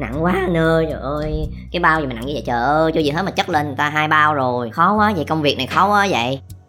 Nặng quá anh ơi, trời ơi, cái bao gì mà nặng như vậy trời ơi, chưa gì hết mà chất lên người ta 2 bao rồi. Khó quá vậy, công việc này khó quá vậy.